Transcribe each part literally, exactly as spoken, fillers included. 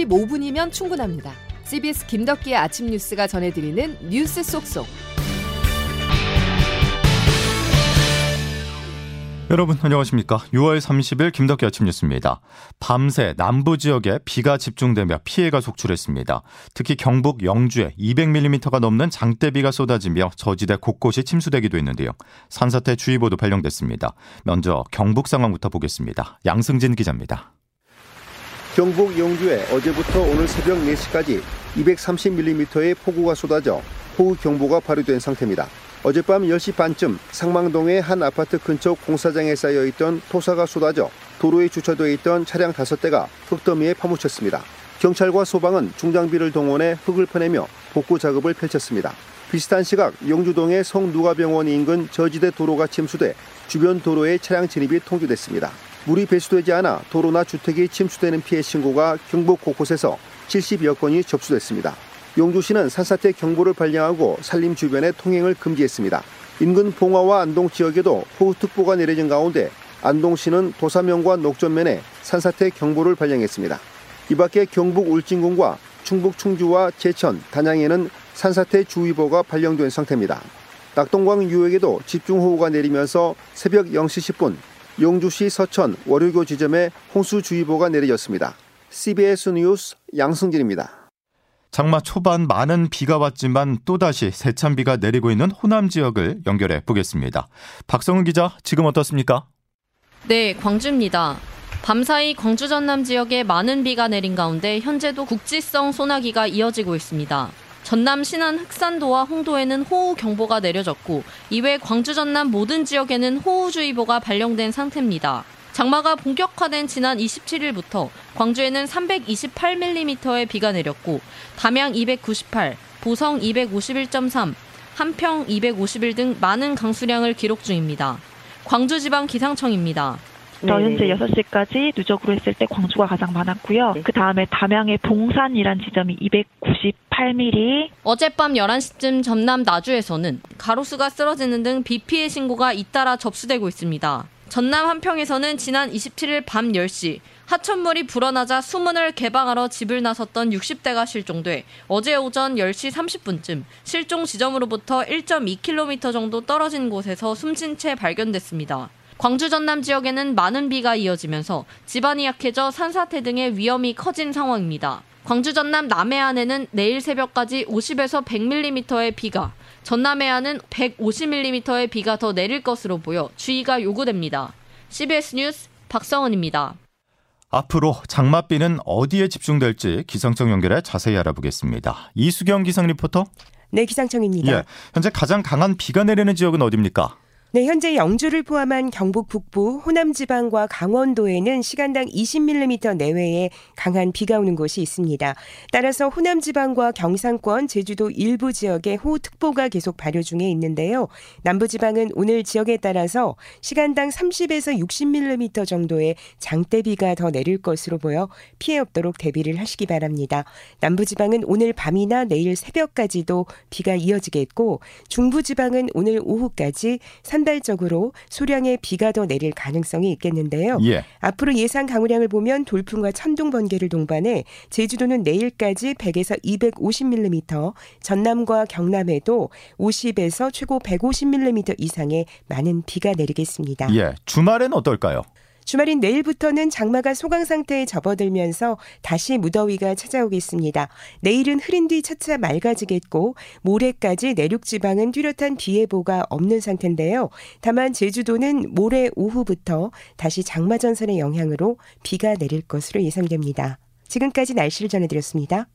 십오 분이면 충분합니다. 씨비에스 김덕기의 아침 뉴스가 전해드리는 뉴스 쏙쏙. 여러분 안녕하십니까. 유월 삼십일 김덕기 아침 뉴스입니다. 밤새 남부 지역에 비가 집중되며 피해가 속출했습니다. 특히 경북 영주에 이백 밀리미터가 넘는 장대비가 쏟아지며 저지대 곳곳이 침수되기도 했는데요. 산사태 주의보도 발령됐습니다. 먼저 경북 상황부터 보겠습니다. 양승진 기자입니다. 경북 영주에 어제부터 오늘 새벽 네 시까지 이백삼십 밀리미터의 폭우가 쏟아져 호우 경보가 발효된 상태입니다. 어젯밤 열 시 반쯤 상망동의 한 아파트 근처 공사장에 쌓여있던 토사가 쏟아져 도로에 주차돼 있던 차량 다섯 대가 흙더미에 파묻혔습니다. 경찰과 소방은 중장비를 동원해 흙을 퍼내며 복구 작업을 펼쳤습니다. 비슷한 시각 영주동의 성누가병원 인근 저지대 도로가 침수돼 주변 도로에 차량 진입이 통제됐습니다. 물이 배수되지 않아 도로나 주택이 침수되는 피해 신고가 경북 곳곳에서 칠십여 건이 접수됐습니다. 용주시는 산사태 경보를 발령하고 산림 주변의 통행을 금지했습니다. 인근 봉화와 안동 지역에도 호우특보가 내려진 가운데 안동시는 도사면과 녹전면에 산사태 경보를 발령했습니다. 이 밖에 경북 울진군과 충북 충주와 제천, 단양에는 산사태 주의보가 발령된 상태입니다. 낙동강 유역에도 집중호우가 내리면서 새벽 영 시 십 분 용주시 서천 월류교 지점에 홍수주의보가 내려졌습니다. 씨비에스 뉴스 양승진입니다. 장마 초반 많은 비가 왔지만 또다시 세찬 비가 내리고 있는 호남 지역을 연결해 보겠습니다. 박성은 기자, 지금 어떻습니까? 네, 광주입니다. 밤사이 광주 전남 지역에 많은 비가 내린 가운데 현재도 국지성 소나기가 이어지고 있습니다. 전남 신안 흑산도와 홍도에는 호우 경보가 내려졌고 이외 광주 전남 모든 지역에는 호우주의보가 발령된 상태입니다. 장마가 본격화된 지난 이십칠 일부터 광주에는 삼백이십팔 밀리미터의 비가 내렸고 담양 이백구십팔, 보성 이백오십일 점 삼, 함평 이백오십일 등 많은 강수량을 기록 중입니다. 광주지방기상청입니다. 저 현재 여섯 시까지 누적으로 했을 때 광주가 가장 많았고요. 그 다음에 담양의 봉산이란 지점이 이백구십팔 밀리미터. 어젯밤 열한 시쯤 전남 나주에서는 가로수가 쓰러지는 등 비 피해 신고가 잇따라 접수되고 있습니다. 전남 함평에서는 지난 이십칠 일 밤 열 시 하천물이 불어나자 수문을 개방하러 집을 나섰던 육십 대가 실종돼 어제 오전 열 시 삼십 분쯤 실종 지점으로부터 일 점 이 킬로미터 정도 떨어진 곳에서 숨진 채 발견됐습니다. 광주 전남 지역에는 많은 비가 이어지면서 지반이 약해져 산사태 등의 위험이 커진 상황입니다. 광주 전남 남해안에는 내일 새벽까지 오십에서 백 밀리미터의 비가, 전남 해안은 백오십 밀리미터의 비가 더 내릴 것으로 보여 주의가 요구됩니다. 씨비에스 뉴스 박성은입니다. 앞으로 장맛비는 어디에 집중될지 기상청 연결해 자세히 알아보겠습니다. 이수경 기상 리포터. 네, 기상청입니다. 예, 현재 가장 강한 비가 내리는 지역은 어디입니까? 네, 현재 영주를 포함한 경북 북부, 호남 지방과 강원도에는 시간당 이십 밀리미터 내외의 강한 비가 오는 곳이 있습니다. 따라서 호남 지방과 경상권, 제주도 일부 지역에 호우특보가 계속 발효 중에 있는데요. 남부 지방은 오늘 지역에 따라서 시간당 삼십에서 육십 밀리미터 정도의 장대비가 더 내릴 것으로 보여 피해 없도록 대비를 하시기 바랍니다. 남부 지방은 오늘 밤이나 내일 새벽까지도 비가 이어지겠고, 중부 지방은 오늘 오후까지 산발적으로 소량의 비가 더 내릴 가능성이 있겠는데요. 예. 앞으로 예상 강우량을 보면 돌풍과 천둥, 번개를 동반해 제주도는 내일까지 백에서 이백오십 밀리미터, 전남과 경남에도 오십에서 최고 백오십 밀리미터 이상의 많은 비가 내리겠습니다. 예, 주말엔 어떨까요? 주말인 내일부터는 장마가 소강상태에 접어들면서 다시 무더위가 찾아오겠습니다. 내일은 흐린 뒤 차차 맑아지겠고 모레까지 내륙지방은 뚜렷한 비 예보가 없는 상태인데요. 다만 제주도는 모레 오후부터 다시 장마전선의 영향으로 비가 내릴 것으로 예상됩니다. 지금까지 날씨를 전해드렸습니다.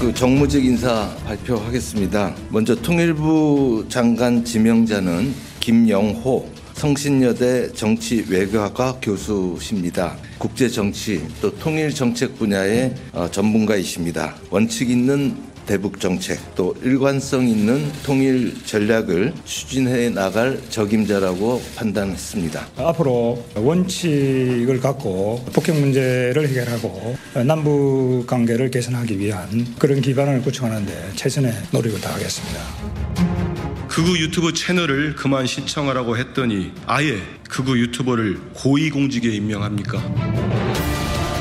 그 정무직 인사 발표하겠습니다. 먼저 통일부 장관 지명자는 김영호 성신여대 정치외교학과 교수십니다. 국제정치 또 통일정책 분야의 전문가이십니다. 원칙 있는 대북정책 또 일관성 있는 통일 전략을 추진해 나갈 적임자라고 판단했습니다. 앞으로 원칙을 갖고 북핵 문제를 해결하고 남북 관계를 개선하기 위한 그런 기반을 구축하는 데 최선의 노력을 다하겠습니다. 극우 유튜브 채널을 그만 시청하라고 했더니 아예 극우 유튜버를 고위공직에 임명합니까?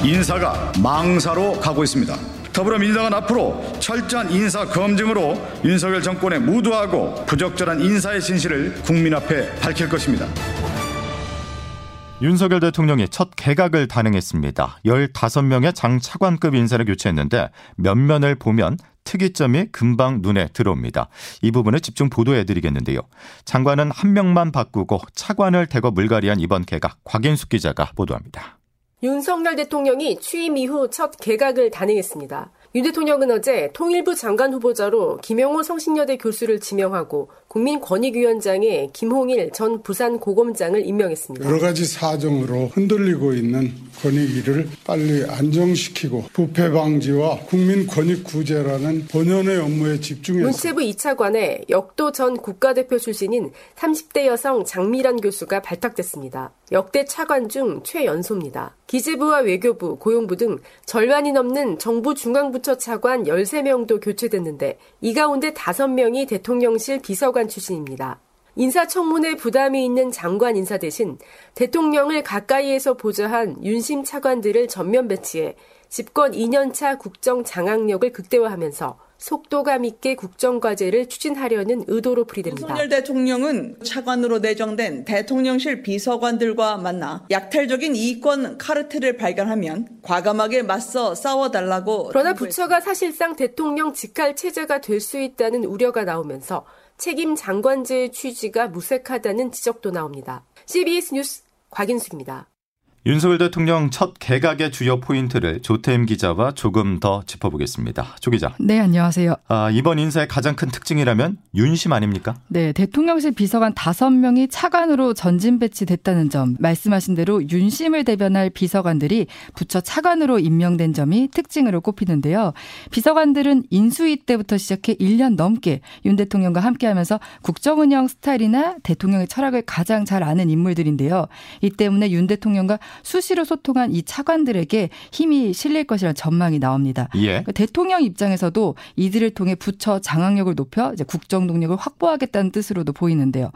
인사가 망사로 가고 있습니다. 더불어민주당은 앞으로 철저한 인사 검증으로 윤석열 정권의 무도하고 부적절한 인사의 진실을 국민 앞에 밝힐 것입니다. 윤석열 대통령이 첫 개각을 단행했습니다. 열다섯 명의 장차관급 인사를 교체했는데 면면을 보면 특이점이 금방 눈에 들어옵니다. 이 부분을 집중 보도해드리겠는데요. 장관은 한 명만 바꾸고 차관을 대거 물갈이한 이번 개각, 곽인숙 기자가 보도합니다. 윤석열 대통령이 취임 이후 첫 개각을 단행했습니다. 윤 대통령은 어제 통일부 장관 후보자로 김영호 성신여대 교수를 지명하고 국민권익위원장에 김홍일 전 부산고검장을 임명했습니다. 여러 가지 사정으로 흔들리고 있는 권익위를 빨리 안정시키고 부패 방지와 국민권익 구제라는 본연의 업무에 집중해서 문체부 이 차관에 역도 전 국가대표 출신인 삼십 대 여성 장미란 교수가 발탁됐습니다. 역대 차관 중 최연소입니다. 기재부와 외교부, 고용부 등 절반이 넘는 정부 중앙부처 차관 열세 명도 교체됐는데 이 가운데 다섯 명이 대통령실 비서관 출신입니다. 인사청문회 부담이 있는 장관 인사 대신 대통령을 가까이에서 보좌한 윤심 차관들을 전면 배치해 집권 이 년 차 국정 장악력을 극대화하면서 속도감 있게 국정과제를 추진하려는 의도로 풀이됩니다. 윤석열 대통령은 차관으로 내정된 대통령실 비서관들과 만나 약탈적인 이권 카르텔을 발견하면 과감하게 맞서 싸워달라고. 그러나 부처가 사실상 대통령 직할 체제가 될 수 있다는 우려가 나오면서 책임 장관제의 취지가 무색하다는 지적도 나옵니다. 씨비에스 뉴스 곽인숙입니다. 윤석열 대통령 첫 개각의 주요 포인트를 조태임 기자와 조금 더 짚어보겠습니다. 조 기자. 네, 안녕하세요. 아, 이번 인사의 가장 큰 특징이라면 윤심 아닙니까? 네, 대통령실 비서관 다섯 명이 차관으로 전진 배치됐다는 점. 말씀하신 대로 윤심을 대변할 비서관들이 부처 차관으로 임명된 점이 특징으로 꼽히는데요. 비서관들은 인수위 때부터 시작해 일 년 넘게 윤 대통령과 함께하면서 국정운영 스타일이나 대통령의 철학을 가장 잘 아는 인물들인데요. 이 때문에 윤 대통령과 수시로 소통한 이 차관들에게 힘이 실릴 것이라는 전망이 나옵니다. 예. 그러니까 대통령 입장에서도 이들을 통해 부처 장악력을 높여 이제 국정 동력을 확보하겠다는 뜻으로도 보이는데요.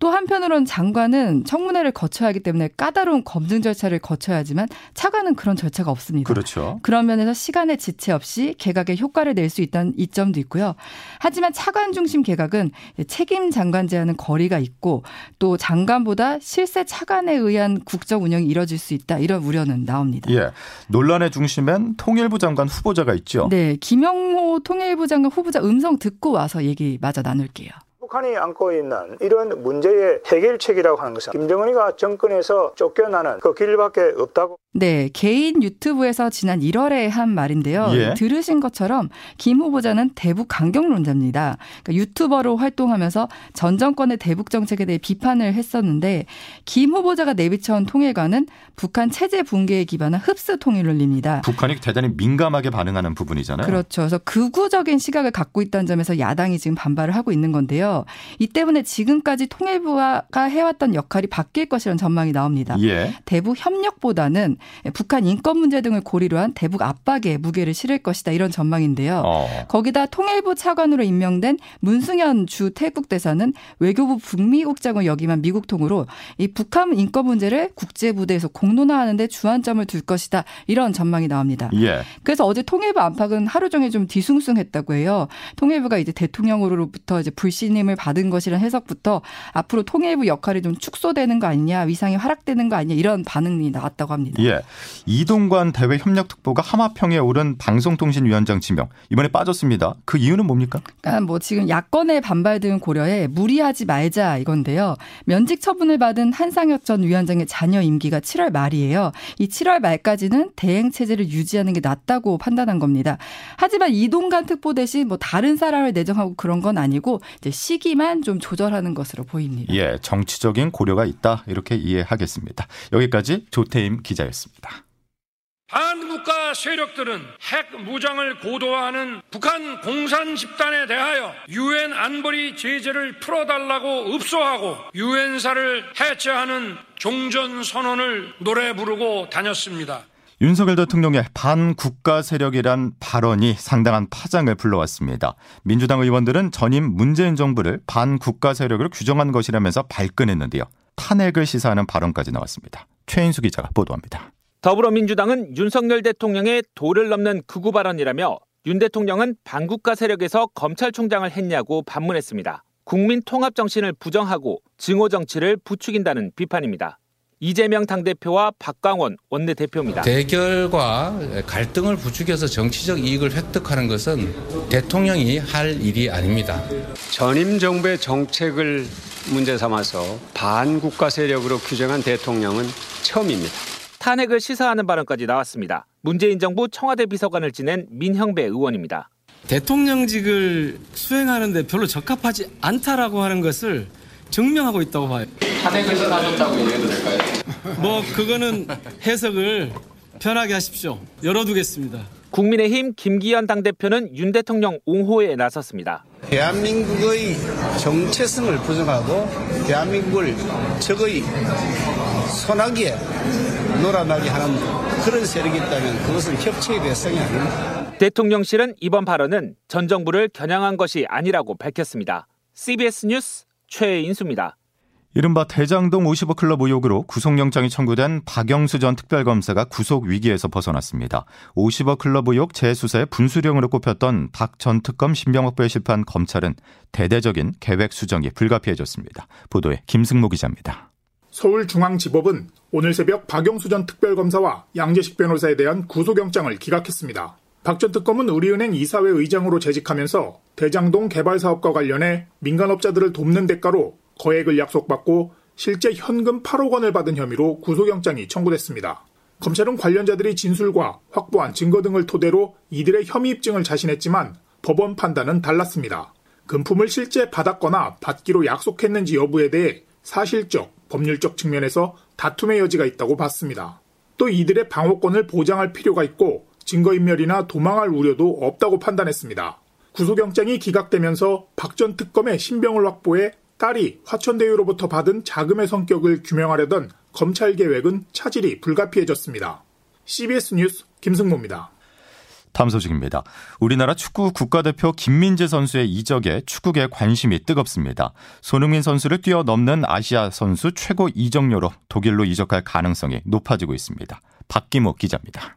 또 한편으론 장관은 청문회를 거쳐야 하기 때문에 까다로운 검증 절차를 거쳐야 하지만 차관은 그런 절차가 없습니다. 그렇죠. 그런 면에서 시간의 지체 없이 개각의 효과를 낼 수 있다는 이점도 있고요. 하지만 차관 중심 개각은 책임 장관제와는 거리가 있고 또 장관보다 실세 차관에 의한 국정 운영이 이뤄질 수 있다. 이런 우려는 나옵니다. 예, 논란의 중심엔 통일부 장관 후보자가 있죠. 네, 김영호 통일부 장관 후보자 음성 듣고 와서 얘기 마저 나눌게요. 북한이 안고 있는 이런 문제의 해결책이라고 하는 것은 김정은이가 정권에서 쫓겨나는 그 길밖에 없다고. 네, 개인 유튜브에서 지난 일월에 한 말인데요. 예. 들으신 것처럼 김 후보자는 대북 강경론자입니다. 그러니까 유튜버로 활동하면서 전 정권의 대북 정책에 대해 비판을 했었는데 김 후보자가 내비쳐온 통일관은 북한 체제 붕괴에 기반한 흡수 통일론입니다. 북한이 대단히 민감하게 반응하는 부분이잖아요. 그렇죠. 그래서 극우적인 시각을 갖고 있다는 점에서 야당이 지금 반발을 하고 있는 건데요. 이 때문에 지금까지 통일부가 해왔던 역할이 바뀔 것이라는 전망이 나옵니다. 예. 대북 협력보다는 북한 인권 문제 등을 고리로 한 대북 압박에 무게를 실을 것이다. 이런 전망인데요. 어. 거기다 통일부 차관으로 임명된 문승현 주 태국 대사는 외교부 북미국장을 역임한 미국통으로 이 북한 인권 문제를 국제무대에서 공론화하는 데 주안점을 둘 것이다. 이런 전망이 나옵니다. 예. 그래서 어제 통일부 안팎은 하루 종일 좀 뒤숭숭했다고 해요. 통일부가 이제 대통령으로부터 이제 불신임을 받은 것이라는 해석부터 앞으로 통일부 역할이 좀 축소되는 거 아니냐, 위상이 하락되는 거 아니냐 이런 반응이 나왔다고 합니다. 예. 이동관 대외협력특보가 함평에 오른 방송통신위원장 지명 이번에 빠졌습니다. 그 이유는 뭡니까? 그러니까 뭐 지금 야권의 반발 등 고려해 무리하지 말자 이건데요. 면직 처분을 받은 한상혁 전 위원장의 자녀 임기가 칠월 말이에요. 이 칠월 말까지는 대행 체제를 유지하는 게 낫다고 판단한 겁니다. 하지만 이동관 특보 대신 뭐 다른 사람을 내정하고 그런 건 아니고 이제 시기만 좀 조절하는 것으로 보입니다. 예, 정치적인 고려가 있다 이렇게 이해하겠습니다. 여기까지 조태임 기자였습니다. 반국가 세력들은 핵 무장을 고도화하는 북한 공산 집단에 대하여 유엔 안보리 제재를 풀어달라고 읍소하고 유엔사를 해체하는 종전선언을 노래 부르고 다녔습니다. 윤석열 대통령의 반국가 세력이란 발언이 상당한 파장을 불러왔습니다. 민주당 의원들은 전임 문재인 정부를 반국가 세력으로 규정한 것이라면서 발끈했는데요. 탄핵을 시사하는 발언까지 나왔습니다. 최인수 기자가 보도합니다. 더불어민주당은 윤석열 대통령의 도를 넘는 극우 발언이라며 윤 대통령은 반국가 세력에서 검찰총장을 했냐고 반문했습니다. 국민 통합 정신을 부정하고 증오 정치를 부추긴다는 비판입니다. 이재명 당대표와 박광원 원내대표입니다. 대결과 갈등을 부추겨서 정치적 이익을 획득하는 것은 대통령이 할 일이 아닙니다. 전임 정부의 정책을 문제 삼아서 반국가 세력으로 규정한 대통령은 처음입니다. 탄핵을 시사하는 발언까지 나왔습니다. 문재인 정부 청와대 비서관을 지낸 민형배 의원입니다. 대통령직을 수행하는데 별로 적합하지 않다라고 하는 것을 증명하고 있다고 봐요. 탄핵을 시사하셨다고 이해해도 될까요? 뭐 그거는 해석을 편하게 하십시오. 열어두겠습니다. 국민의힘 김기현 당대표는 윤 대통령 옹호에 나섰습니다. 대한민국의 정체성을 부정하고 대한민국을 적의 소나기에 놀아나게 하는 그런 세력이 있다면 그것은 협치의 대상이 아닙니다. 대통령실은 이번 발언은 전 정부를 겨냥한 것이 아니라고 밝혔습니다. 씨비에스 뉴스 최인수입니다. 이른바 대장동 오십억 클럽 의혹으로 구속영장이 청구된 박영수 전 특별검사가 구속 위기에서 벗어났습니다. 오십억 클럽 의혹 재수사의 분수령으로 꼽혔던 박 전 특검 신병확보의 실패한 검찰은 대대적인 계획 수정이 불가피해졌습니다. 보도에 김승모 기자입니다. 서울중앙지법은 오늘 새벽 박영수 전 특별검사와 양재식 변호사에 대한 구속영장을 기각했습니다. 박 전 특검은 우리은행 이사회 의장으로 재직하면서 대장동 개발 사업과 관련해 민간업자들을 돕는 대가로 거액을 약속받고 실제 현금 팔억 원을 받은 혐의로 구속영장이 청구됐습니다. 검찰은 관련자들이 진술과 확보한 증거 등을 토대로 이들의 혐의 입증을 자신했지만 법원 판단은 달랐습니다. 금품을 실제 받았거나 받기로 약속했는지 여부에 대해 사실적, 법률적 측면에서 다툼의 여지가 있다고 봤습니다. 또 이들의 방어권을 보장할 필요가 있고 증거인멸이나 도망할 우려도 없다고 판단했습니다. 구속영장이 기각되면서 박 전 특검의 신병을 확보해 딸이 화천대유로부터 받은 자금의 성격을 규명하려던 검찰 계획은 차질이 불가피해졌습니다. 씨비에스 뉴스 김승모입니다. 다음 소식입니다. 우리나라 축구 국가대표 김민재 선수의 이적에 축구계의 관심이 뜨겁습니다. 손흥민 선수를 뛰어넘는 아시아 선수 최고 이적료로 독일로 이적할 가능성이 높아지고 있습니다. 박기목 기자입니다.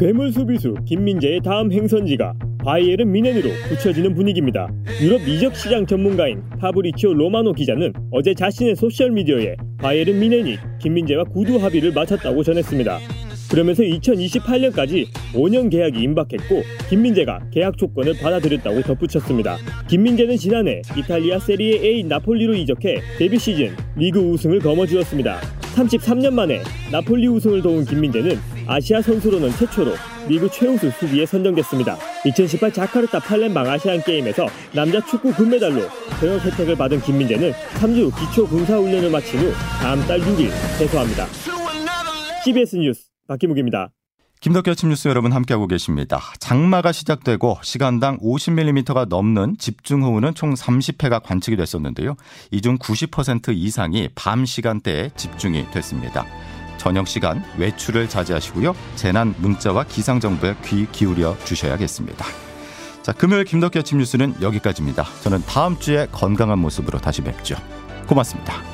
괴물 수비수 김민재의 다음 행선지가 바이에른 미넨으로 굳혀지는 분위기입니다. 유럽 이적 시장 전문가인 파브리치오 로마노 기자는 어제 자신의 소셜미디어에 바이에른 미넨이 김민재와 구두 합의를 마쳤다고 전했습니다. 그러면서 이천이십팔년까지 오년 계약이 임박했고 김민재가 계약 조건을 받아들였다고 덧붙였습니다. 김민재는 지난해 이탈리아 세리에 A 나폴리로 이적해 데뷔 시즌 리그 우승을 거머쥐었습니다. 삼십삼년 만에 나폴리 우승을 도운 김민재는 아시아 선수로는 최초로 리그 최우수 수비에 선정됐습니다. 이천십팔 자카르타 팔렘방 아시안게임에서 남자 축구 금메달로 병역 혜택을 받은 김민재는 삼주 기초군사훈련을 마친 후 다음 달 육일 퇴소합니다. 씨비에스 뉴스 박기묵입니다. 김덕기 아침 뉴스 여러분 함께하고 계십니다. 장마가 시작되고 시간당 오십 밀리미터가 넘는 집중호우는 총 삼십 회가 관측이 됐었는데요. 이 중 구십 퍼센트 이상이 밤 시간대에 집중이 됐습니다. 저녁 시간 외출을 자제하시고요. 재난 문자와 기상정보에 귀 기울여 주셔야겠습니다. 자, 금요일 김덕기 아침 뉴스는 여기까지입니다. 저는 다음 주에 건강한 모습으로 다시 뵙죠. 고맙습니다.